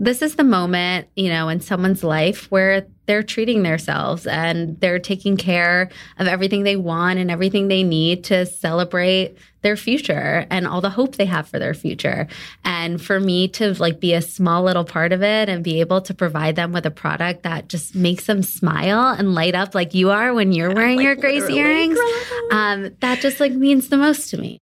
this is the moment, you know, in someone's life where they're treating themselves and they're taking care of everything they want and everything they need to celebrate their future and all the hope they have for their future. And for me to like be a small little part of it and be able to provide them with a product that just makes them smile and light up like you are when you're wearing your Grace earrings, that just like means the most to me.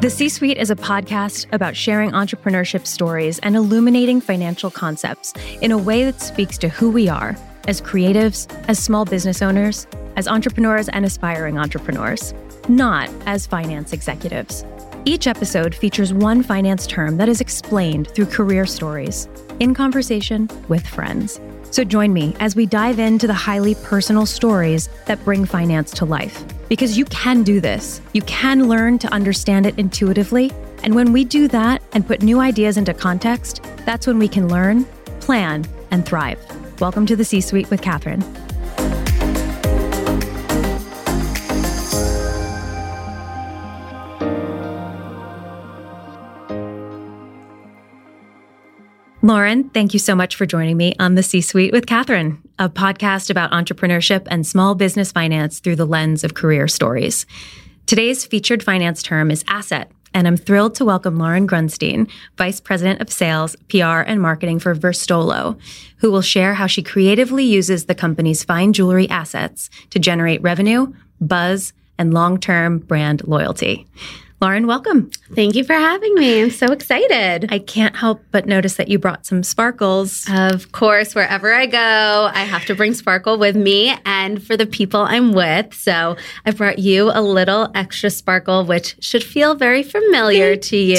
The C-Suite is a podcast about sharing entrepreneurship stories and illuminating financial concepts in a way that speaks to who we are as creatives, as small business owners, as entrepreneurs and aspiring entrepreneurs, not as finance executives. Each episode features one finance term that is explained through career stories in conversation with friends. So join me as we dive into the highly personal stories that bring finance to life. Because you can do this. You can learn to understand it intuitively. And when we do that and put new ideas into context, that's when we can learn, plan, and thrive. Welcome to the C-Suite with Catherine. Lauren, thank you so much for joining me on the C-Suite with Catherine, a podcast about entrepreneurship and small business finance through the lens of career stories. Today's featured finance term is asset, and I'm thrilled to welcome Lauren Grunstein, Vice President of Sales, PR, and Marketing for Verstolo, who will share how she creatively uses the company's fine jewelry assets to generate revenue, buzz, and long-term brand loyalty. Lauren, welcome. Thank you for having me. I'm so excited. I can't help but notice that you brought some sparkles. Of course, wherever I go, I have to bring sparkle with me and for the people I'm with. So I brought you a little extra sparkle, which should feel very familiar to you.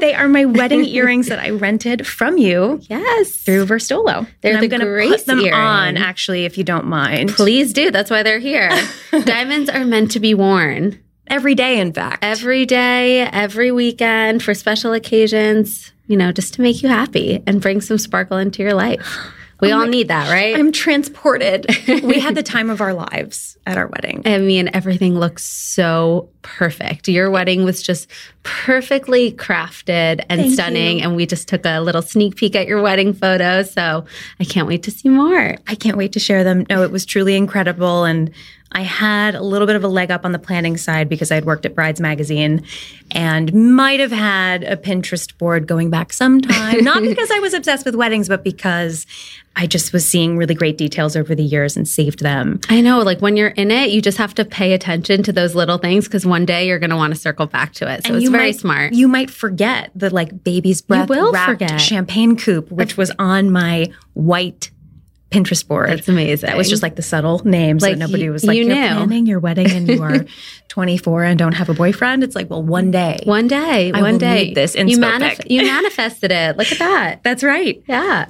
They are my wedding earrings that I rented from you. Yes. Through Verstolo. They're the Grace earring. I'm going to put them on, actually, if you don't mind. Please do. That's why they're here. Diamonds are meant to be worn. Every day, in fact. Every day, every weekend, for special occasions, you know, just to make you happy and bring some sparkle into your life. We all need that, right? I'm transported. We had the time of our lives at our wedding. I mean, everything looks so perfect. Your wedding was just perfectly crafted and stunning. Thank you. And we just took a little sneak peek at your wedding photos. So I can't wait to see more. I can't wait to share them. No, it was truly incredible. And I had a little bit of a leg up on the planning side because I had worked at Brides Magazine and might have had a Pinterest board going back sometime. Not because I was obsessed with weddings, but because I just was seeing really great details over the years and saved them. I know. Like when you're in it, you just have to pay attention to those little things because one day you're going to want to circle back to it. So and it's very smart. You might forget the like baby's breath wrapped champagne coupe, which was on my white Pinterest board. That's amazing. That was just like the subtle name. Like, so nobody was like, you're planning your wedding and you are 24 and don't have a boyfriend. It's like, well, one day. I will need this inspo pic. You manifested it. Look at that. That's right. Yeah.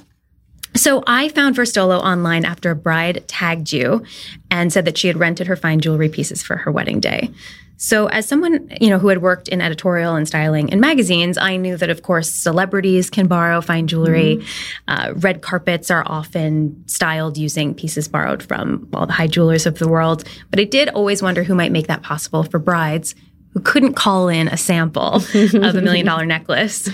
So I found Verstolo online after a bride tagged you and said that she had rented her fine jewelry pieces for her wedding day. So as someone, you know, who had worked in editorial and styling in magazines, I knew that, of course, celebrities can borrow fine jewelry. Red carpets are often styled using pieces borrowed from all the high jewelers of the world. But I did always wonder who might make that possible for brides who couldn't call in a sample of a $1 million necklace.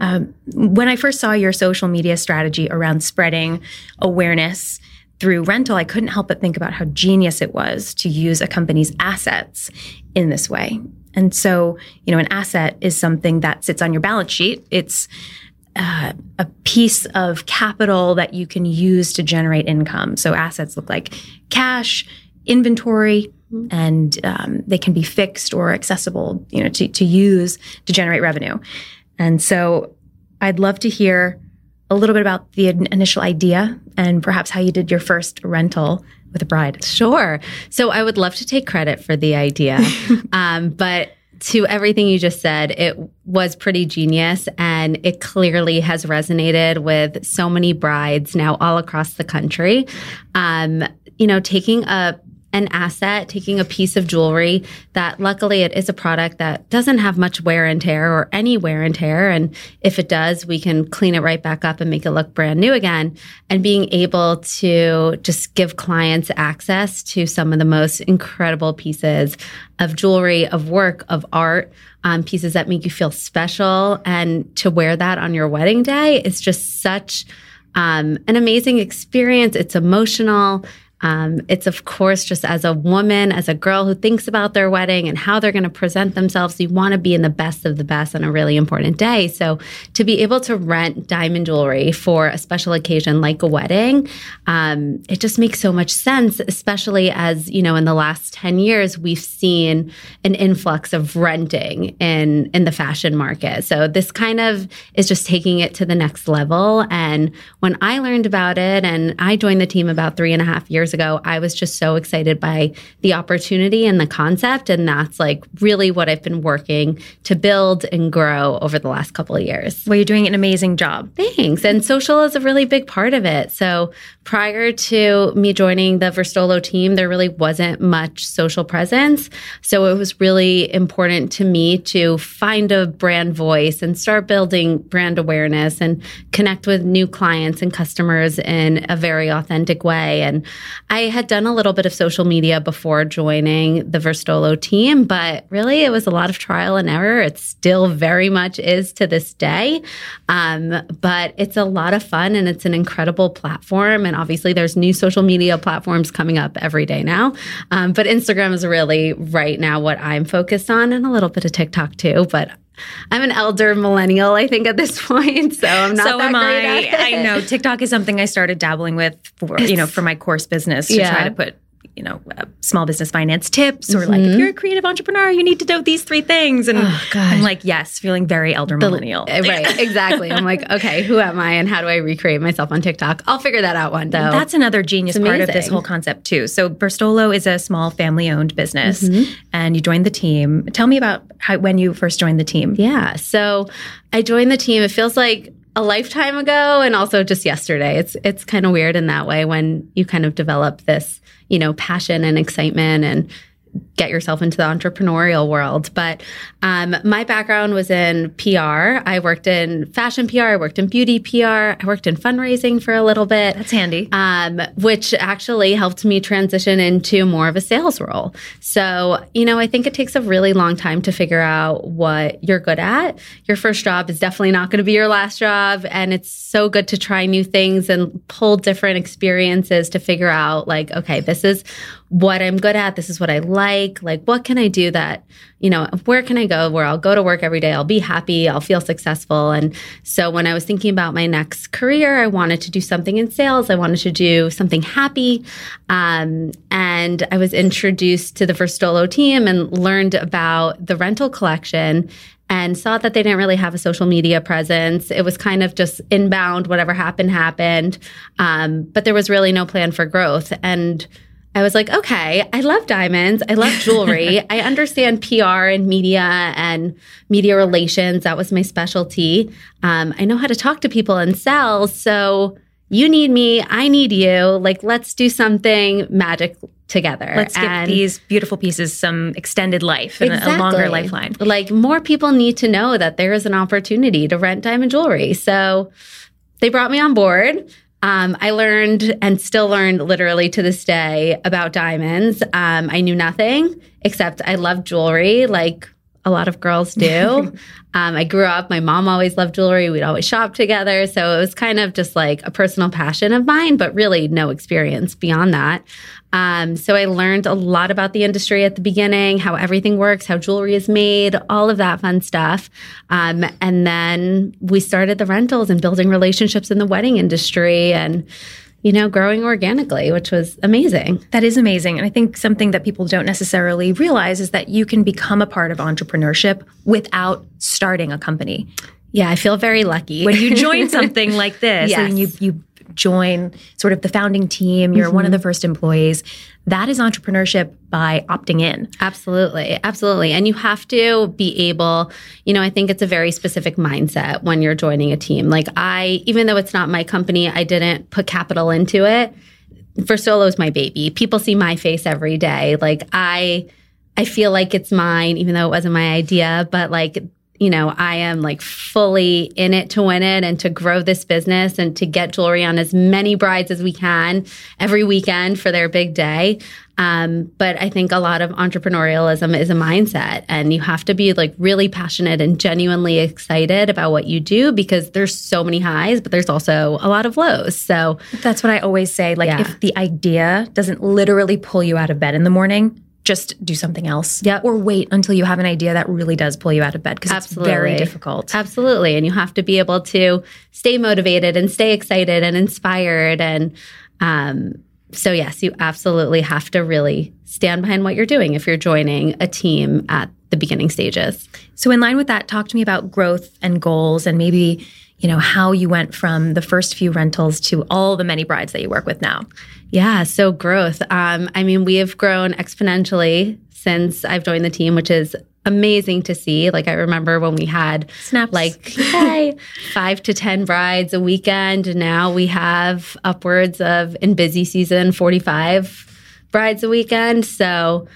When I first saw your social media strategy around spreading awareness through rental, I couldn't help but think about how genius it was to use a company's assets in this way. And so, you know, an asset is something that sits on your balance sheet. It's a piece of capital that you can use to generate income. So assets look like cash, inventory, and they can be fixed or accessible, you know, to use to generate revenue. And so I'd love to hear a little bit about the initial idea and perhaps how you did your first rental with a bride. Sure. So I would love to take credit for the idea, but to everything you just said, it was pretty genius, and it clearly has resonated with so many brides now all across the country. You know, taking a an asset, taking a piece of jewelry that luckily it is a product that doesn't have much wear and tear or any wear and tear. And if it does, we can clean it right back up and make it look brand new again. And being able to just give clients access to some of the most incredible pieces of jewelry, of work, of art, pieces that make you feel special. And to wear that on your wedding day is just such an amazing experience. It's emotional. It's, of course, just as a woman, as a girl who thinks about their wedding and how they're going to present themselves, you want to be in the best of the best on a really important day. So to be able to rent diamond jewelry for a special occasion like a wedding, it just makes so much sense, especially as, you know, in the last 10 years, we've seen an influx of renting in the fashion market. So this kind of is just taking it to the next level. And when I learned about it and I joined the team about 3.5 years ago, I was just so excited by the opportunity and the concept. And that's like really what I've been working to build and grow over the last couple of years. Well, you're doing an amazing job. Thanks. And social is a really big part of it. So prior to me joining the Verstolo team, there really wasn't much social presence. So it was really important to me to find a brand voice and start building brand awareness and connect with new clients and customers in a very authentic way. And I had done a little bit of social media before joining the Verstolo team, but really it was a lot of trial and error. It still very much is to this day, but it's a lot of fun and it's an incredible platform. And obviously there's new social media platforms coming up every day now, but Instagram is really right now what I'm focused on, and a little bit of TikTok too, but I'm an elder millennial, I think, at this point, so I'm not so that great at it. I know. TikTok is something I started dabbling with for my course business to try to put, small business finance tips or like, if you're a creative entrepreneur, you need to know these three things. And I'm like, yes, feeling very elder millennial. Right, exactly. I'm like, okay, who am I and how do I recreate myself on TikTok? I'll figure that out one day. That's another genius part of this whole concept too. So Verstolo is a small family-owned business and you joined the team. Tell me about when you first joined the team. Yeah, so I joined the team. It feels like a lifetime ago and also just yesterday. It's kind of weird in that way when you kind of develop this passion and excitement and get yourself into the entrepreneurial world. But my background was in PR. I worked in fashion PR. I worked in beauty PR. I worked in fundraising for a little bit. That's handy. Which actually helped me transition into more of a sales role. So, I think it takes a really long time to figure out what you're good at. Your first job is definitely not going to be your last job. And it's so good to try new things and pull different experiences to figure out like, okay, this is what I'm good at. This is what I like what can I do that, where can I go where I'll go to work every day, I'll be happy, I'll feel successful. And so when I was thinking about my next career, I wanted to do something in sales. I wanted to do something happy. And I was introduced to the Verstolo team and learned about the rental collection and saw that they didn't really have a social media presence. It was kind of just inbound, whatever happened. But there was really no plan for growth. And I was like, okay, I love diamonds. I love jewelry. I understand PR and media relations. That was my specialty. I know how to talk to people and sell. So you need me. I need you. Like, let's do something magic together. Let's give these beautiful pieces some extended life and a longer lifeline. Like, more people need to know that there is an opportunity to rent diamond jewelry. So they brought me on board. I learned and still learned literally to this day about diamonds. I knew nothing except I loved jewelry like a lot of girls do. I grew up, my mom always loved jewelry. We'd always shop together. So it was kind of just like a personal passion of mine, but really no experience beyond that. So I learned a lot about the industry at the beginning, how everything works, how jewelry is made, all of that fun stuff. And then we started the rentals and building relationships in the wedding industry and, growing organically, which was amazing. That is amazing. And I think something that people don't necessarily realize is that you can become a part of entrepreneurship without starting a company. Yeah, I feel very lucky. When you join something like this, yes. And you join sort of the founding team, you're one of the first employees, that is entrepreneurship by opting in. Absolutely. Absolutely. And you have to be able, I think it's a very specific mindset when you're joining a team. Like even though it's not my company, I didn't put capital into it. Verstolo is my baby. People see my face every day. Like, I feel like it's mine, even though it wasn't my idea. But, like, you know, I am, like, fully in it to win it and to grow this business and to get jewelry on as many brides as we can every weekend for their big day. But I think a lot of entrepreneurialism is a mindset, and you have to be, like, really passionate and genuinely excited about what you do, because there's so many highs, but there's also a lot of lows. So that's what I always say. Like, if the idea doesn't literally pull you out of bed in the morning, just do something else. Yep. Or wait until you have an idea that really does pull you out of bed, because it's very difficult. Absolutely. And you have to be able to stay motivated and stay excited and inspired. And so, yes, you absolutely have to really stand behind what you're doing if you're joining a team at the beginning stages. So in line with that, talk to me about growth and goals, and maybe, you know, how you went from the first few rentals to all the many brides that you work with now. Yeah, so growth. I mean, we have grown exponentially since I've joined the team, which is amazing to see. Like, I remember when we had snaps, like, yay, 5 to 10 brides a weekend. And now we have upwards of, in busy season, 45 brides a weekend. So,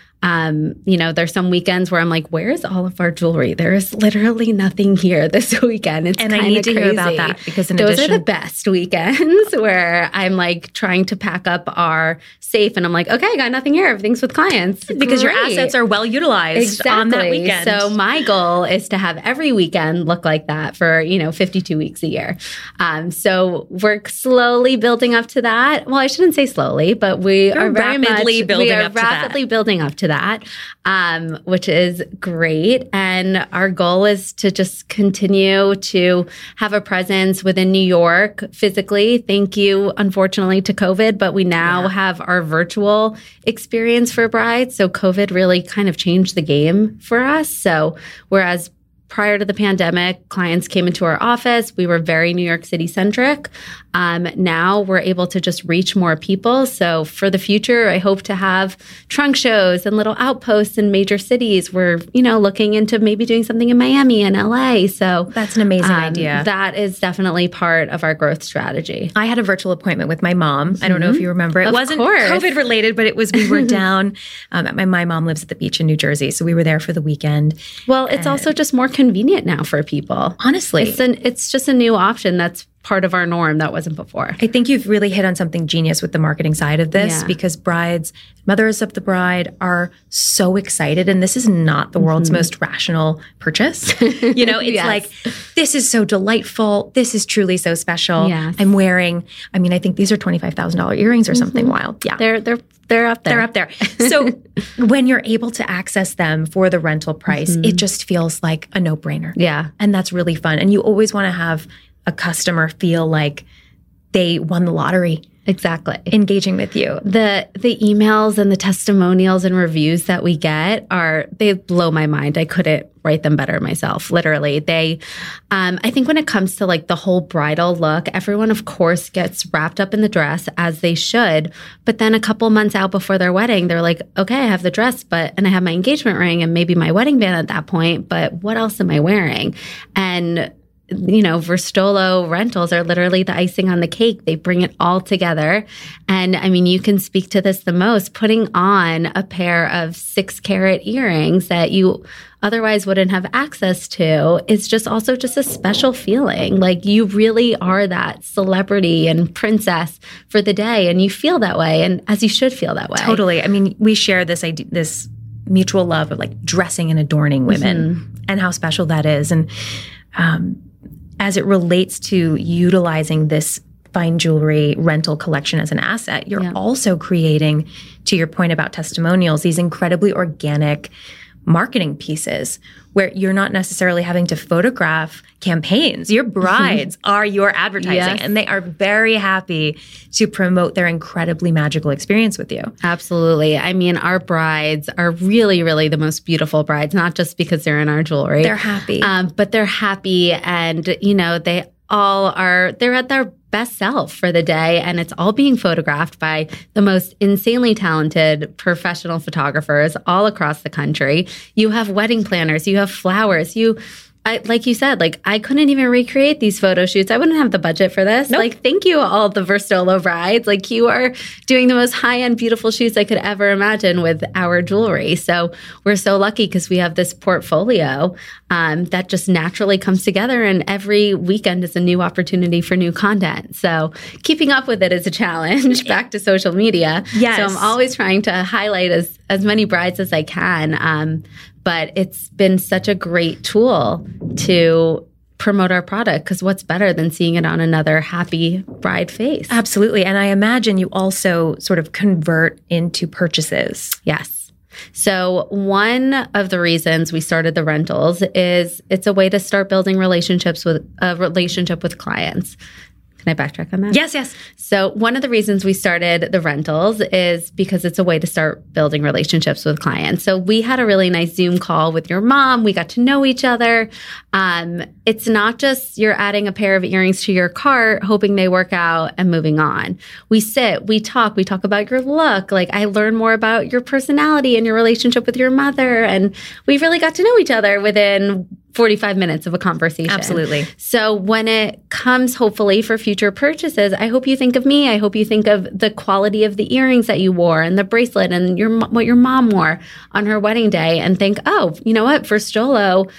you know, there's some weekends where I'm like, where's all of our jewelry? There is literally nothing here this weekend. It's kind of crazy. And I need to hear about that, because those are the best weekends where I'm, like, trying to pack up our safe and I'm like, okay, I got nothing here. Everything's with clients. Because your assets are well utilized on that weekend. So my goal is to have every weekend look like that for, you know, 52 weeks a year. So we're slowly building up to that. Well, I shouldn't say slowly, but we are rapidly building up to that, which is great. And our goal is to just continue to have a presence within New York physically. Thank you, unfortunately, to COVID, but we now have our virtual experience for brides. So COVID really kind of changed the game for us. So whereas prior to the pandemic, clients came into our office, we were very New York City centric. Now we're able to just reach more people. So for the future, I hope to have trunk shows and little outposts in major cities. We're, you know, looking into maybe doing something in Miami and LA. So that's an amazing idea. That is definitely part of our growth strategy. I had a virtual appointment with my mom. Mm-hmm. I don't know if you remember. It wasn't COVID related, but it was, we were down at my mom lives at the beach in New Jersey. So we were there for the weekend. Well, it's also just more convenient now for people. Honestly. It's just a new option that's part of our norm that wasn't before. I think you've really hit on something genius with the marketing side of this, because brides, mothers of the bride, are so excited. And this is not the world's most rational purchase. You know, it's like, this is so delightful. This is truly so special. Yes. I'm wearing, I mean, I think these are $25,000 earrings or something wild. Yeah. They're up there. They're up there. So when you're able to access them for the rental price, it just feels like a no-brainer. Yeah. And that's really fun. And you always want to have a customer feel like they won the lottery. Exactly. Engaging with you. The emails and the testimonials and reviews that we get they blow my mind. I couldn't write them better myself, literally. I think when it comes to, like, the whole bridal look, everyone, of course, gets wrapped up in the dress, as they should. But then a couple months out before their wedding, they're like, okay, I have the dress, and I have my engagement ring and maybe my wedding band at that point, but what else am I wearing? And you know, Verstolo rentals are literally the icing on the cake. They bring it all together. And I mean, you can speak to this the most, putting on a pair of 6-carat earrings that you otherwise wouldn't have access to is just also just a special feeling. Like, you really are that celebrity and princess for the day, and you feel that way, and as you should feel that way. Totally. I mean, we share this idea, this mutual love of, like, dressing and adorning women and how special that is. And, as it relates to utilizing this fine jewelry rental collection as an asset, you're also creating, to your point about testimonials, these incredibly organic marketing pieces where you're not necessarily having to photograph campaigns. Your brides are your advertising, and they are very happy to promote their incredibly magical experience with you. Absolutely. I mean, our brides are really, really the most beautiful brides, not just because they're in our jewelry. They're happy. But they're happy, and, you know, they're at their best self for the day, and it's all being photographed by the most insanely talented professional photographers all across the country. You have wedding planners, you have flowers, you like you said, like I couldn't even recreate these photo shoots. I wouldn't have the budget for this. Nope. Like, thank you, all the Verstolo brides. Like, you are doing the most high-end beautiful shoots I could ever imagine with our jewelry. So we're so lucky because we have this portfolio that just naturally comes together, and every weekend is a new opportunity for new content. So keeping up with it is a challenge. Back to social media. Yes. So I'm always trying to highlight as many brides as I can. But it's been such a great tool to promote our product, because what's better than seeing it on another happy bride face? Absolutely. And I imagine you also sort of convert into purchases. Yes. So one of the reasons we started the rentals is it's a way to start building a relationship with clients. Can I backtrack on that? Yes, yes. So one of the reasons we started the rentals is because it's a way to start building relationships with clients. So we had a really nice Zoom call with your mom. We got to know each other. It's not just you're adding a pair of earrings to your cart, hoping they work out and moving on. We sit, we talk about your look. Like, I learn more about your personality and your relationship with your mother. And we really got to know each other within 45 minutes of a conversation. Absolutely. So when it comes, hopefully, for future purchases, I hope you think of me. I hope you think of the quality of the earrings that you wore and the bracelet and what your mom wore on her wedding day, and think, oh, you know what? Verstolo,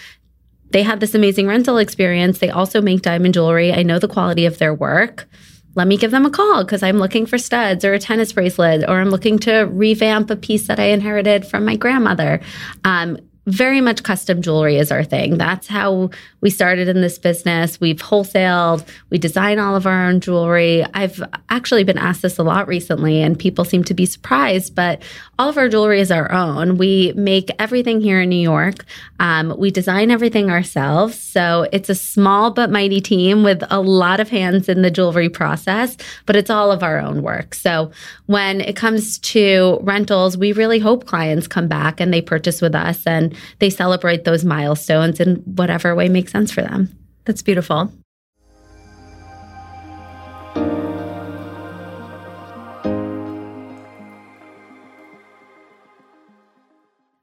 they had this amazing rental experience. They also make diamond jewelry. I know the quality of their work. Let me give them a call because I'm looking for studs or a tennis bracelet, or I'm looking to revamp a piece that I inherited from my grandmother. Very much custom jewelry is our thing. That's how we started in this business. We've wholesaled. We design all of our own jewelry. I've actually been asked this a lot recently, and people seem to be surprised, but all of our jewelry is our own. We make everything here in New York. We design everything ourselves. So it's a small but mighty team with a lot of hands in the jewelry process, but it's all of our own work. So when it comes to rentals, we really hope clients come back and they purchase with us, and they celebrate those milestones in whatever way makes sense for them. That's beautiful.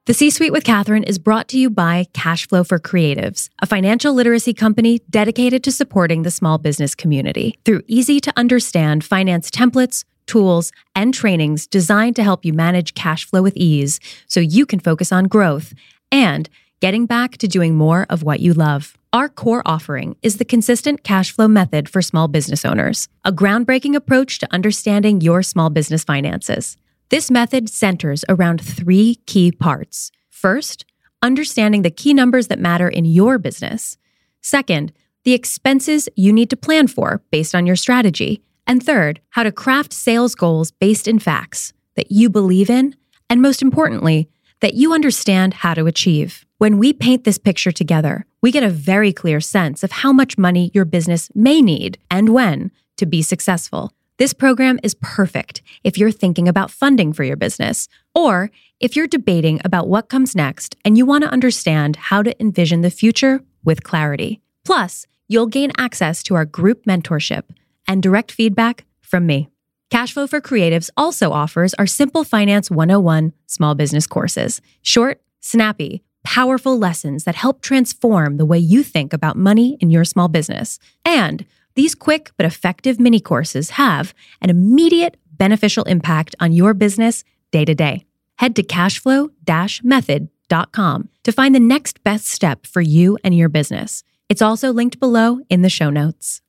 The C-Suite with Catherine is brought to you by Cashflow for Creatives, a financial literacy company dedicated to supporting the small business community through easy-to-understand finance templates, tools, and trainings designed to help you manage cash flow with ease so you can focus on growth and getting back to doing more of what you love. Our core offering is the consistent cash flow method for small business owners, a groundbreaking approach to understanding your small business finances. This method centers around three key parts. First, understanding the key numbers that matter in your business. Second, the expenses you need to plan for based on your strategy. And third, how to craft sales goals based in facts that you believe in, and most importantly, that you understand how to achieve. When we paint this picture together, we get a very clear sense of how much money your business may need and when to be successful. This program is perfect if you're thinking about funding for your business, or if you're debating about what comes next and you want to understand how to envision the future with clarity. Plus, you'll gain access to our group mentorship and direct feedback from me. Cashflow for Creatives also offers our Simple Finance 101 small business courses. Short, snappy, powerful lessons that help transform the way you think about money in your small business. And these quick but effective mini courses have an immediate beneficial impact on your business day to day. Head to cashflow-method.com to find the next best step for you and your business. It's also linked below in the show notes.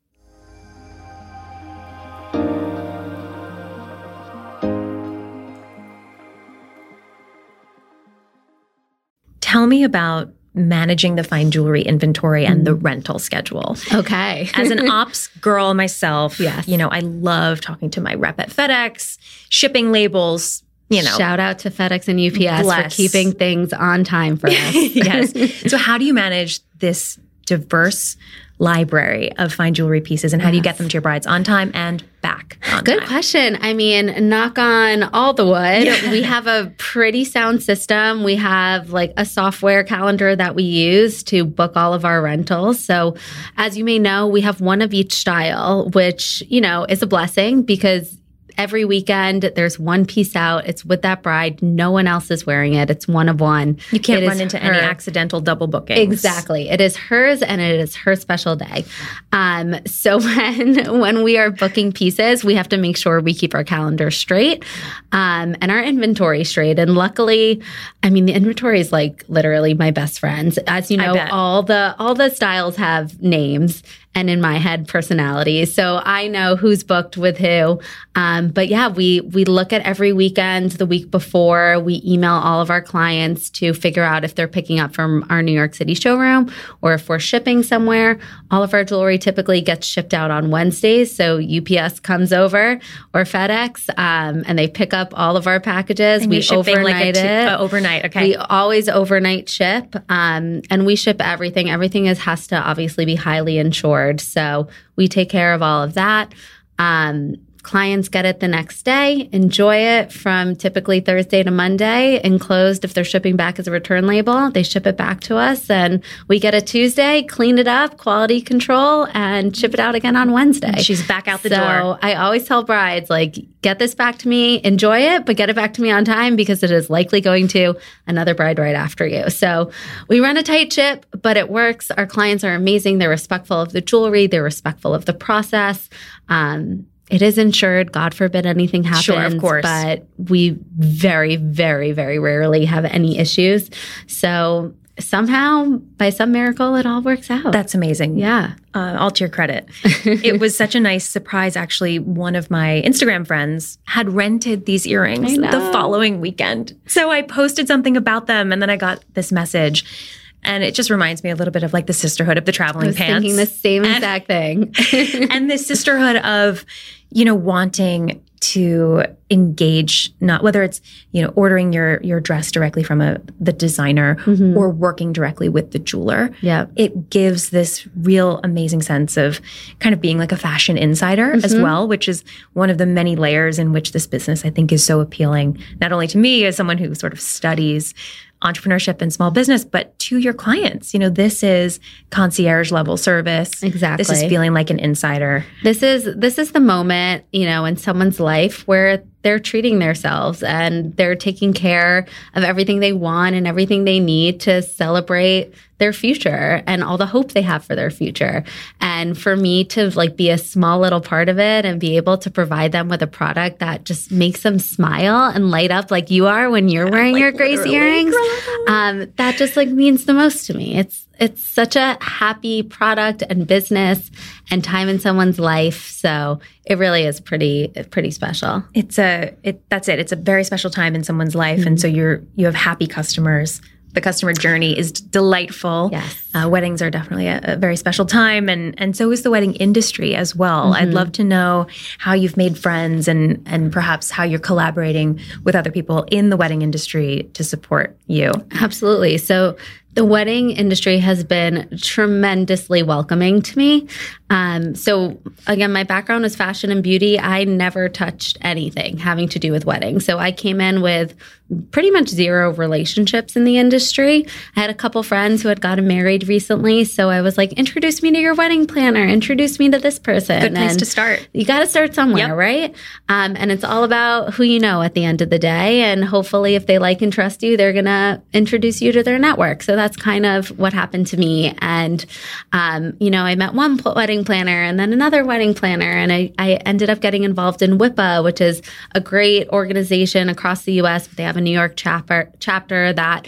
Tell me about managing the fine jewelry inventory and the rental schedule. Okay. As an ops girl myself, yes. You know, I love talking to my rep at FedEx, shipping labels, you know. Shout out to FedEx and UPS for keeping things on time for us. Yes. So how do you manage this diverse library of fine jewelry pieces, and how do you get them to your brides on time and back on time? Good question. I mean, knock on all the wood. Yeah. We have a pretty sound system. We have like a software calendar that we use to book all of our rentals. So as you may know, we have one of each style, which, you know, is a blessing because every weekend, there's one piece out. It's with that bride. No one else is wearing it. It's one of one. You can't run into any accidental double bookings. Exactly. It is hers, and it is her special day. So when we are booking pieces, we have to make sure we keep our calendar straight and our inventory straight. And luckily, I mean, the inventory is like literally my best friends. As you know, all the styles have names. And in my head, personality. So I know who's booked with who. But yeah, we look at every weekend, the week before. We email all of our clients to figure out if they're picking up from our New York City showroom or if we're shipping somewhere. All of our jewelry typically gets shipped out on Wednesdays. So UPS comes over or FedEx and they pick up all of our packages. And we overnight it. Overnight, okay. We always overnight ship. And we ship everything. Everything has to obviously be highly insured. So we take care of all of that. Clients get it the next day, enjoy it from typically Thursday to Monday, enclosed. If they're shipping back as a return label, they ship it back to us. And we get it Tuesday, clean it up, quality control, and ship it out again on Wednesday. She's back out the door. So I always tell brides, like, get this back to me, enjoy it, but get it back to me on time because it is likely going to another bride right after you. So we run a tight ship, but it works. Our clients are amazing. They're respectful of the jewelry. They're respectful of the process. It is insured. God forbid anything happens. Sure, of course. But we very, very, very rarely have any issues. So somehow, by some miracle, it all works out. That's amazing. Yeah. All to your credit. It was such a nice surprise. Actually, one of my Instagram friends had rented these earrings the following weekend. So I posted something about them, and then I got this message. And it just reminds me a little bit of like the sisterhood of the traveling pants. I was thinking the same exact thing. And the sisterhood of, you know, wanting to engage, not whether it's, you know, ordering your dress directly from the designer mm-hmm. or working directly with the jeweler. Yeah. It gives this real amazing sense of kind of being like a fashion insider mm-hmm. as well, which is one of the many layers in which this business I think is so appealing, not only to me as someone who sort of studies entrepreneurship and small business, but to your clients. You know, this is concierge level service. Exactly. This is feeling like an insider. This is the moment, you know, in someone's life where they're treating themselves and they're taking care of everything they want and everything they need to celebrate their future and all the hope they have for their future. And for me to like be a small little part of it and be able to provide them with a product that just makes them smile and light up like you are when you're wearing like your Grace earrings, that just like means the most to me. It's such a happy product and business and time in someone's life. So it really is pretty special. It's a very special time in someone's life. Mm-hmm. And so you have happy customers. The customer journey is delightful. Yes. Weddings are definitely a very special time. And so is the wedding industry as well. Mm-hmm. I'd love to know how you've made friends and perhaps how you're collaborating with other people in the wedding industry to support you. Absolutely. So the wedding industry has been tremendously welcoming to me. So again, my background is fashion and beauty. I never touched anything having to do with weddings. So I came in with pretty much zero relationships in the industry. I had a couple friends who had gotten married recently. So I was like, introduce me to your wedding planner. Introduce me to this person. Good place to start. You got to start somewhere, yep. Right? And it's all about who you know at the end of the day. And hopefully if they like and trust you, they're going to introduce you to their network. So that's kind of what happened to me. And, you know, I met one wedding planner and then another wedding planner. And I ended up getting involved in WIPA, which is a great organization across the U.S. They have a New York chapter that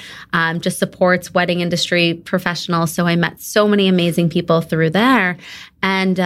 just supports wedding industry professionals. So I met so many amazing people through there. And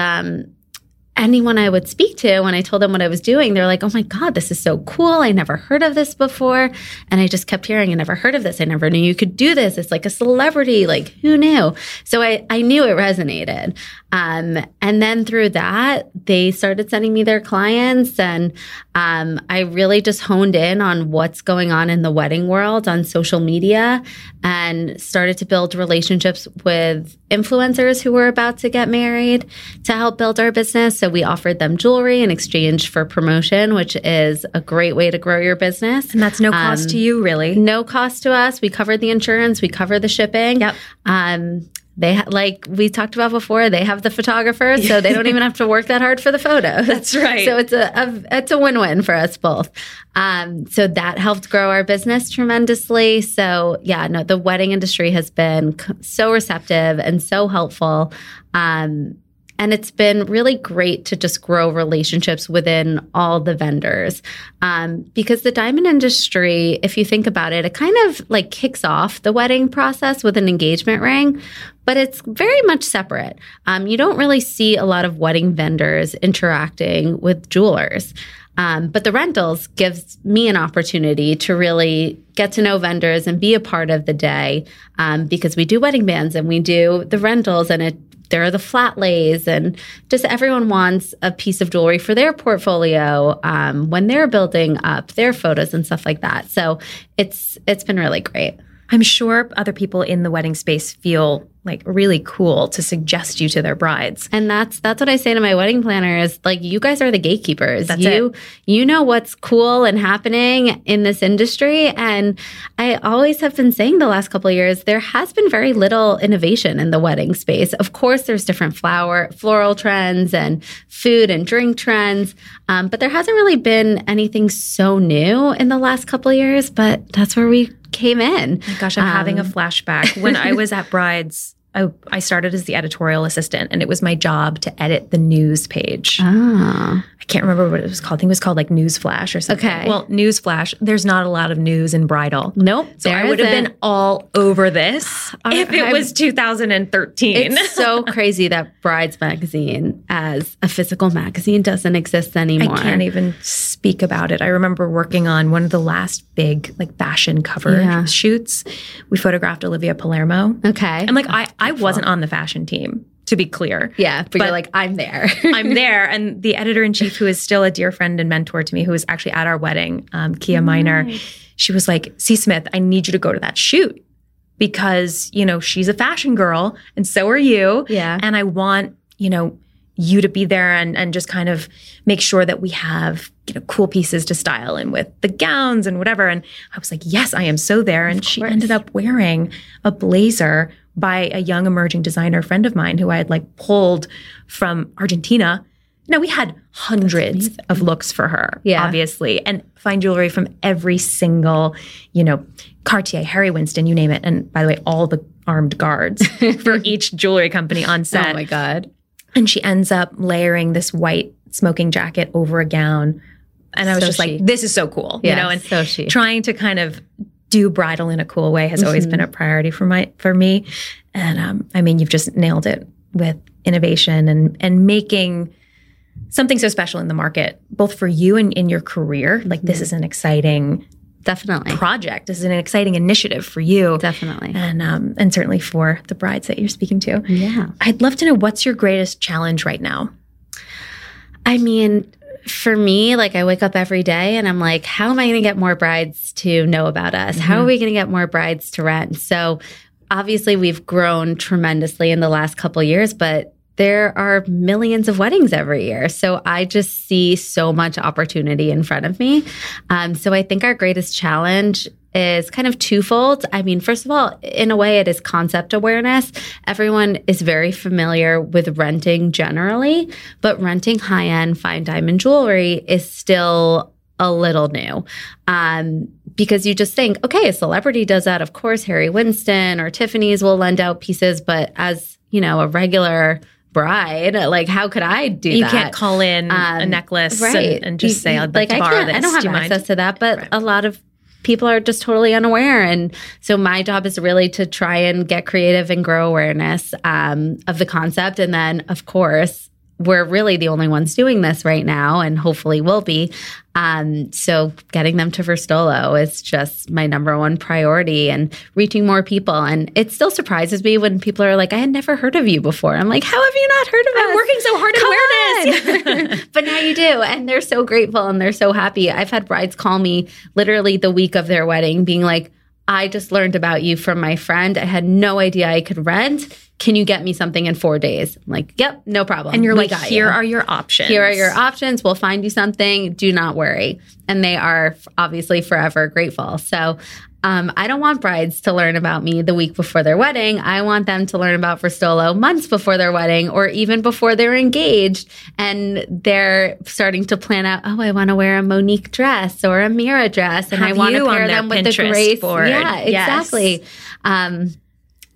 anyone I would speak to, when I told them what I was doing, they're like, oh my God, this is so cool. I never heard of this before. And I just kept hearing, I never heard of this. I never knew you could do this. It's like a celebrity. Like, who knew? So I knew it resonated. And then through that, they started sending me their clients. And I really just honed in on what's going on in the wedding world on social media and started to build relationships with influencers who were about to get married to help build our business. So we offered them jewelry in exchange for promotion, which is a great way to grow your business. And that's no cost to you, really. No cost to us. We covered the insurance. We covered the shipping. Yep. They, like we talked about before, they have the photographer, so they don't even have to work that hard for the photos. That's right. So it's a win-win for us both. So that helped grow our business tremendously. So yeah, no, the wedding industry has been so receptive and so helpful. And it's been really great to just grow relationships within all the vendors. Because the diamond industry, if you think about it, it kind of like kicks off the wedding process with an engagement ring, but it's very much separate. You don't really see a lot of wedding vendors interacting with jewelers. But the rentals gives me an opportunity to really get to know vendors and be a part of the day, because we do wedding bands and we do the rentals, and there are the flat lays, and just everyone wants a piece of jewelry for their portfolio when they're building up their photos and stuff like that. So it's been really great. I'm sure other people in the wedding space feel like really cool to suggest you to their brides. And that's what I say to my wedding planner is like, you guys are the gatekeepers. You know what's cool and happening in this industry. And I always have been saying the last couple of years, there has been very little innovation in the wedding space. Of course, there's different floral trends and food and drink trends. But there hasn't really been anything so new in the last couple of years, but that's where we came in. Oh my gosh, I'm having a flashback. When I was at Brides, I started as the editorial assistant, and it was my job to edit the news page. Ah. I can't remember what it was called. I think it was called like News Flash or something. Okay. Well, News Flash, there's not a lot of news in bridal. Nope. So I would have been all over this if it was 2013. It's so crazy that Brides Magazine as a physical magazine doesn't exist anymore. I can't even speak about it. I remember working on one of the last big like fashion cover shoots. We photographed Olivia Palermo. Okay. And like I wasn't on the fashion team, to be clear. Yeah, but you're like, I'm there. I'm there. And the editor-in-chief, who is still a dear friend and mentor to me, who was actually at our wedding, Kia Minor, she was like, C. Smith, I need you to go to that shoot because, you know, she's a fashion girl and so are you. Yeah. And I want, you know, you to be there and just kind of make sure that we have, you know, cool pieces to style in with the gowns and whatever. And I was like, yes, I am so there. And she ended up wearing a blazer by a young emerging designer friend of mine who I had like pulled from Argentina. Now, we had hundreds of looks for her, obviously, and fine jewelry from every single, you know, Cartier, Harry Winston, you name it. And by the way, all the armed guards for each jewelry company on set. Oh my God. And she ends up layering this white smoking jacket over a gown. And I was like, this is so cool, you know, and so trying to kind of do bridal in a cool way has always been a priority for me. And I mean, you've just nailed it with innovation and making something so special in the market, both for you and in your career. Like this is an exciting project. This is an exciting initiative for you. Definitely. And certainly for the brides that you're speaking to. Yeah. I'd love to know, what's your greatest challenge right now? I mean, for me, like I wake up every day and I'm like, how am I going to get more brides to know about us? Mm-hmm. How are we going to get more brides to rent? So obviously we've grown tremendously in the last couple of years, but there are millions of weddings every year. So I just see so much opportunity in front of me. So I think our greatest challenge is kind of twofold. I mean, first of all, in a way, it is concept awareness. Everyone is very familiar with renting generally, but renting high-end fine diamond jewelry is still a little new. Because you just think, okay, a celebrity does that. Of course, Harry Winston or Tiffany's will lend out pieces, but as, you know, a regular bride, like how could I do that? You can't call in a necklace and just say, I'd like to borrow this. I don't have access to that, but a lot of people are just totally unaware. And so my job is really to try and get creative and grow awareness of the concept. And then, of course, we're really the only ones doing this right now and hopefully will be. So getting them to Verstolo is just my number one priority and reaching more people. And it still surprises me when people are like, I had never heard of you before. I'm like, how have you not heard of us? I'm working so hard to wear this. But now you do. And they're so grateful and they're so happy. I've had brides call me literally the week of their wedding being like, I just learned about you from my friend. I had no idea I could rent. Can you get me something in 4 days? I'm like, yep, no problem. And you're like, here are your options. Here are your options. We'll find you something. Do not worry. And they are obviously forever grateful. So I don't want brides to learn about me the week before their wedding. I want them to learn about Verstolo months before their wedding or even before they're engaged and they're starting to plan out, oh, I want to wear a Monique dress or a Mira dress and I want to pair them with Pinterest the grace board. Yeah, exactly. Yes.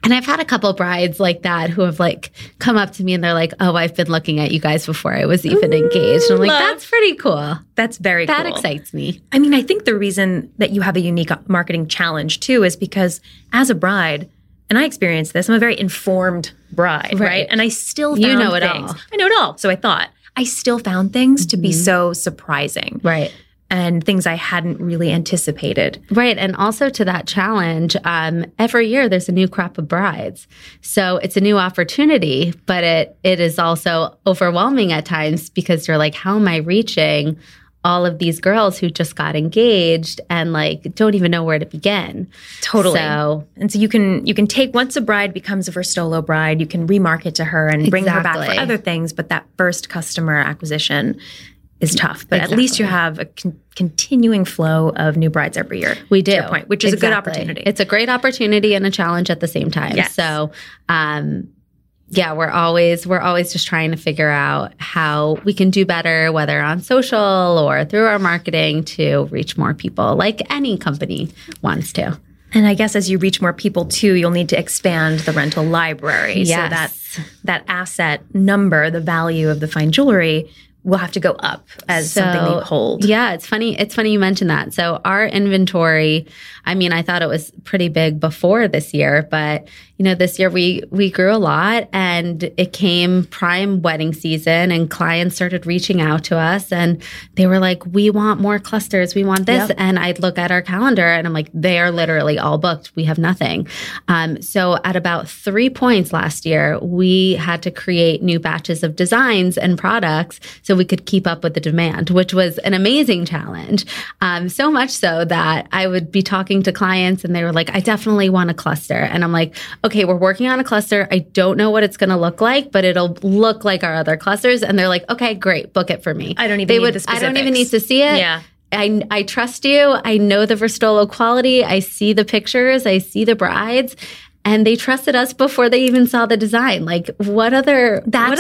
And I've had a couple brides like that who have like come up to me and they're like, oh, I've been looking at you guys before I was even engaged. And I'm like, that's pretty cool. That's very cool. That excites me. I mean, I think the reason that you have a unique marketing challenge too is because as a bride, and I experienced this, I'm a very informed bride, right? And I still found things. I know it all. So I thought, I still found things to be so surprising. Right. And things I hadn't really anticipated. Right. And also to that challenge, every year there's a new crop of brides. So it's a new opportunity, but it is also overwhelming at times because you're like, how am I reaching all of these girls who just got engaged and like don't even know where to begin? Totally. So you can take, once a bride becomes a Verstolo bride, you can remarket to her and bring her back for other things. But that first customer acquisition is tough, but at least you have a continuing flow of new brides every year. We do, to your point, which is a good opportunity. It's a great opportunity and a challenge at the same time. Yes. So, yeah, we're always just trying to figure out how we can do better, whether on social or through our marketing, to reach more people, like any company wants to. And I guess as you reach more people too, you'll need to expand the rental library. Yes. So that asset number, the value of the fine jewelry, will have to go up as something we hold. Yeah, it's funny. It's funny you mentioned that. So our inventory, I mean, I thought it was pretty big before this year, but you know, this year we grew a lot, and it came prime wedding season, and clients started reaching out to us, and they were like, "We want more clusters. We want this." Yep. And I'd look at our calendar, and I'm like, "They are literally all booked. We have nothing." So at about 3 points last year, we had to create new batches of designs and products so we could keep up with the demand, which was an amazing challenge. So much so that I would be talking to clients, and they were like, "I definitely want a cluster," and I'm like, "Okay, we're working on a cluster. I don't know what it's going to look like, but it'll look like our other clusters." And they're like, "Okay, great. Book it for me." They need the specifics. I don't even need to see it. Yeah. I trust you. I know the Verstolo quality. I see the pictures. I see the brides. And they trusted us before they even saw the design. Like, what other brand can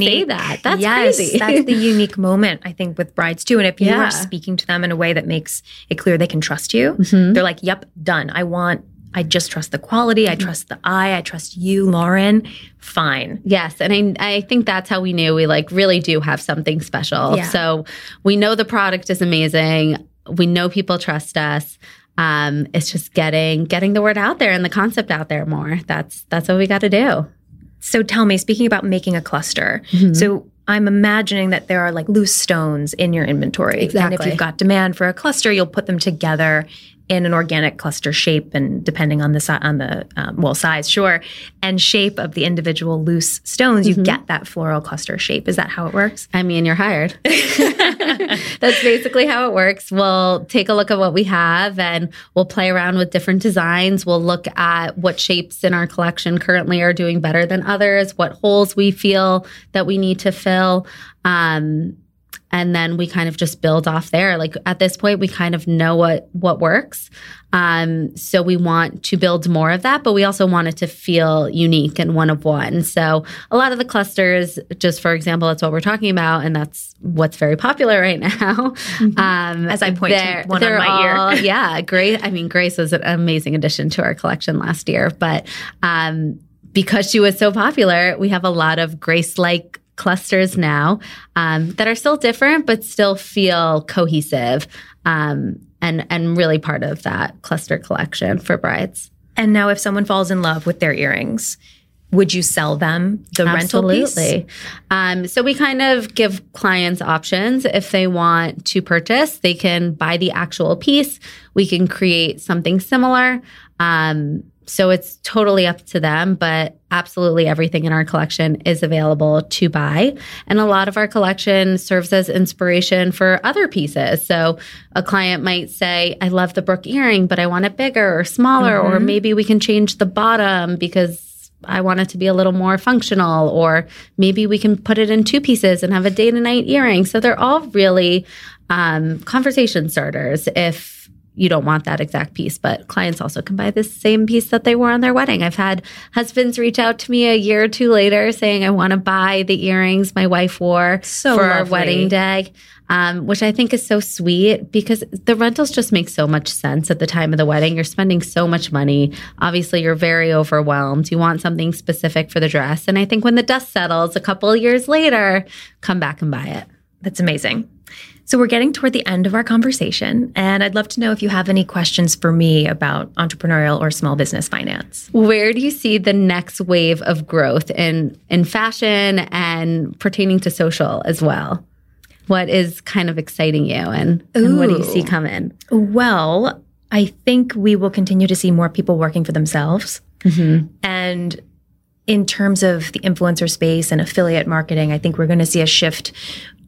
say that? That's crazy. That's the unique moment, I think, with brides too. And if you are speaking to them in a way that makes it clear they can trust you, they're like, "Yep, done. I just trust the quality. I trust the eye. I trust you, Lauren. Fine." Yes. And I think that's how we knew we like really do have something special. Yeah. So we know the product is amazing. We know people trust us. It's just getting the word out there and the concept out there more. That's what we got to do. So tell me, speaking about making a cluster. So I'm imagining that there are like loose stones in your inventory. Exactly. And if you've got demand for a cluster, you'll put them together in an organic cluster shape, and depending on the size, and shape of the individual loose stones, you get that floral cluster shape. Is that how it works? I mean, you're hired. That's basically how it works. We'll take a look at what we have, and we'll play around with different designs. We'll look at what shapes in our collection currently are doing better than others, what holes we feel that we need to fill. And then we kind of just build off there. Like at this point, we kind of know what works. So we want to build more of that, but we also want it to feel unique and one of one. So a lot of the clusters, just for example, that's what we're talking about, and that's what's very popular right now. As I point to one on my ear. Yeah, Grace. I mean, Grace was an amazing addition to our collection last year, but because she was so popular, we have a lot of Grace-like clusters now that are still different but still feel cohesive and really part of that cluster collection for brides. And now if someone falls in love with their earrings, would you sell them the rental piece? So we kind of give clients options. If they want to purchase, they can buy the actual piece. We can create something similar. So it's totally up to them, but absolutely everything in our collection is available to buy. And a lot of our collection serves as inspiration for other pieces. So a client might say, "I love the Brooke earring, but I want it bigger or smaller," or maybe we can change the bottom because I want it to be a little more functional, or maybe we can put it in two pieces and have a day to night earring. So they're all really conversation starters if you don't want that exact piece, but clients also can buy this same piece that they wore on their wedding. I've had husbands reach out to me a year or two later saying, I want to buy the earrings my wife wore for our wedding day, which I think is so sweet because the rentals just make so much sense at the time of the wedding. You're spending so much money. Obviously, you're very overwhelmed. You want something specific for the dress. And I think when the dust settles a couple of years later, come back and buy it. That's amazing. So we're getting toward the end of our conversation, and I'd love to know if you have any questions for me about entrepreneurial or small business finance. Where do you see the next wave of growth in fashion and pertaining to social as well? What is kind of exciting you, and what do you see come in? Well, I think we will continue to see more people working for themselves. Mm-hmm. And in terms of the influencer space and affiliate marketing, I think we're going to see a shift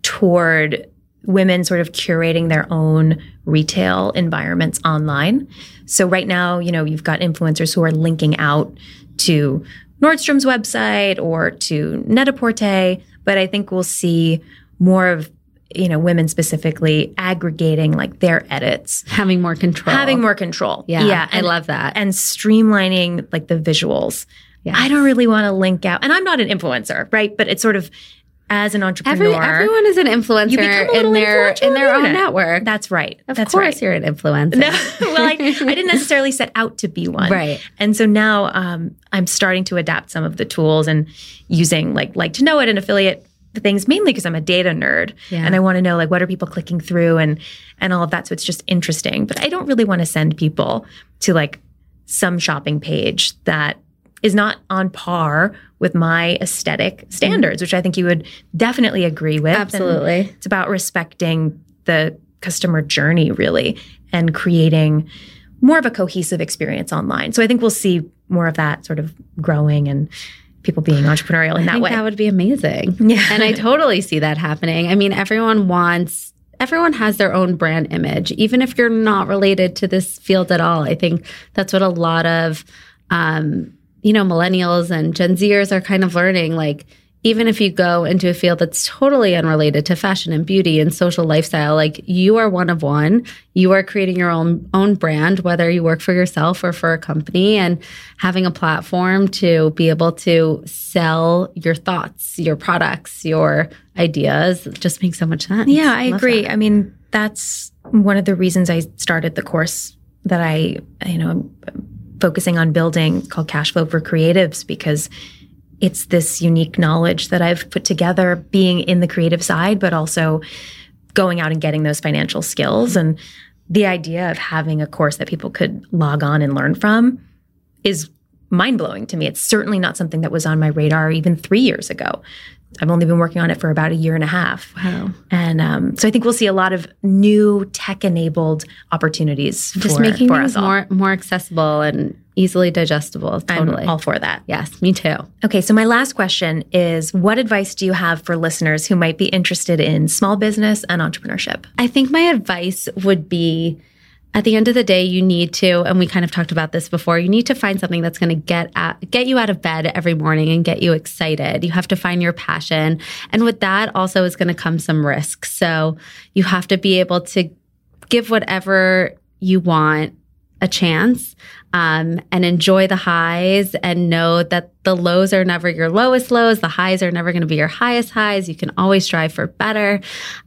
toward women sort of curating their own retail environments online. So right now, you know, you've got influencers who are linking out to Nordstrom's website or to Net-A-Porter, but I think we'll see more of, you know, women specifically aggregating like their edits. Having more control. Yeah, and I love that. And streamlining like the visuals. Yes. I don't really want to link out. And I'm not an influencer, right? But it's sort of, as an entrepreneur, everyone is an influencer in their own network. That's right. Of course, you're an influencer. No, well, I didn't necessarily set out to be one. Right. And so now I'm starting to adapt some of the tools and using like to know it and affiliate things, mainly because I'm a data nerd and I want to know like what are people clicking through and all of that. So it's just interesting. But I don't really want to send people to like some shopping page that is not on par with my aesthetic standards, which I think you would definitely agree with. Absolutely. And it's about respecting the customer journey, really, and creating more of a cohesive experience online. So I think we'll see more of that sort of growing and people being entrepreneurial in that way. I think that would be amazing. Yeah. And I totally see that happening. I mean, everyone has their own brand image, even if you're not related to this field at all. I think that's what a lot of millennials and Gen Zers are kind of learning, like, even if you go into a field that's totally unrelated to fashion and beauty and social lifestyle, like, you are one of one. You are creating your own brand, whether you work for yourself or for a company, and having a platform to be able to sell your thoughts, your products, your ideas just makes so much sense. Yeah, I agree. That. I mean, that's one of the reasons I started the course that I'm focusing on building called Cashflow for Creatives, because it's this unique knowledge that I've put together being in the creative side, but also going out and getting those financial skills. And the idea of having a course that people could log on and learn from is mind-blowing to me. It's certainly not something that was on my radar even 3 years ago. I've only been working on it for about a year and a half. Wow. And so I think we'll see a lot of new tech-enabled opportunities for us all. More accessible and easily digestible. Totally. I'm all for that. Yes, me too. Okay, so my last question is, what advice do you have for listeners who might be interested in small business and entrepreneurship? I think my advice would be, at the end of the day, you need to, and we kind of talked about this before, you need to find something that's going to get you out of bed every morning and get you excited. You have to find your passion. And with that also is going to come some risk. So you have to be able to give whatever you want a chance, and enjoy the highs and know that the lows are never your lowest lows. The highs are never going to be your highest highs. You can always strive for better.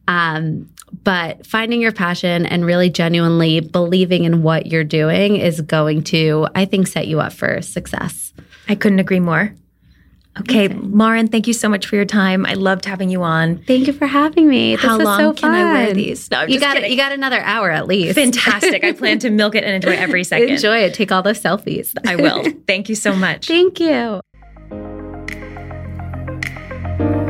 But finding your passion and really genuinely believing in what you're doing is going to, I think, set you up for success. I couldn't agree more. Okay, Lauren, thank you so much for your time. I loved having you on. Thank you for having me. This was so fun. How long can I wear these? No, I'm just kidding. You got another hour at least. Fantastic. I plan to milk it and enjoy every second. Enjoy it. Take all those selfies. I will. Thank you so much. Thank you.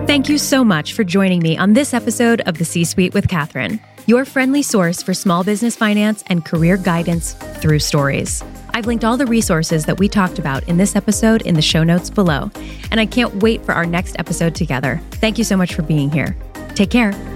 Thank you so much for joining me on this episode of The C-Suite with Catherine, your friendly source for small business finance and career guidance through stories. I've linked all the resources that we talked about in this episode in the show notes below, and I can't wait for our next episode together. Thank you so much for being here. Take care.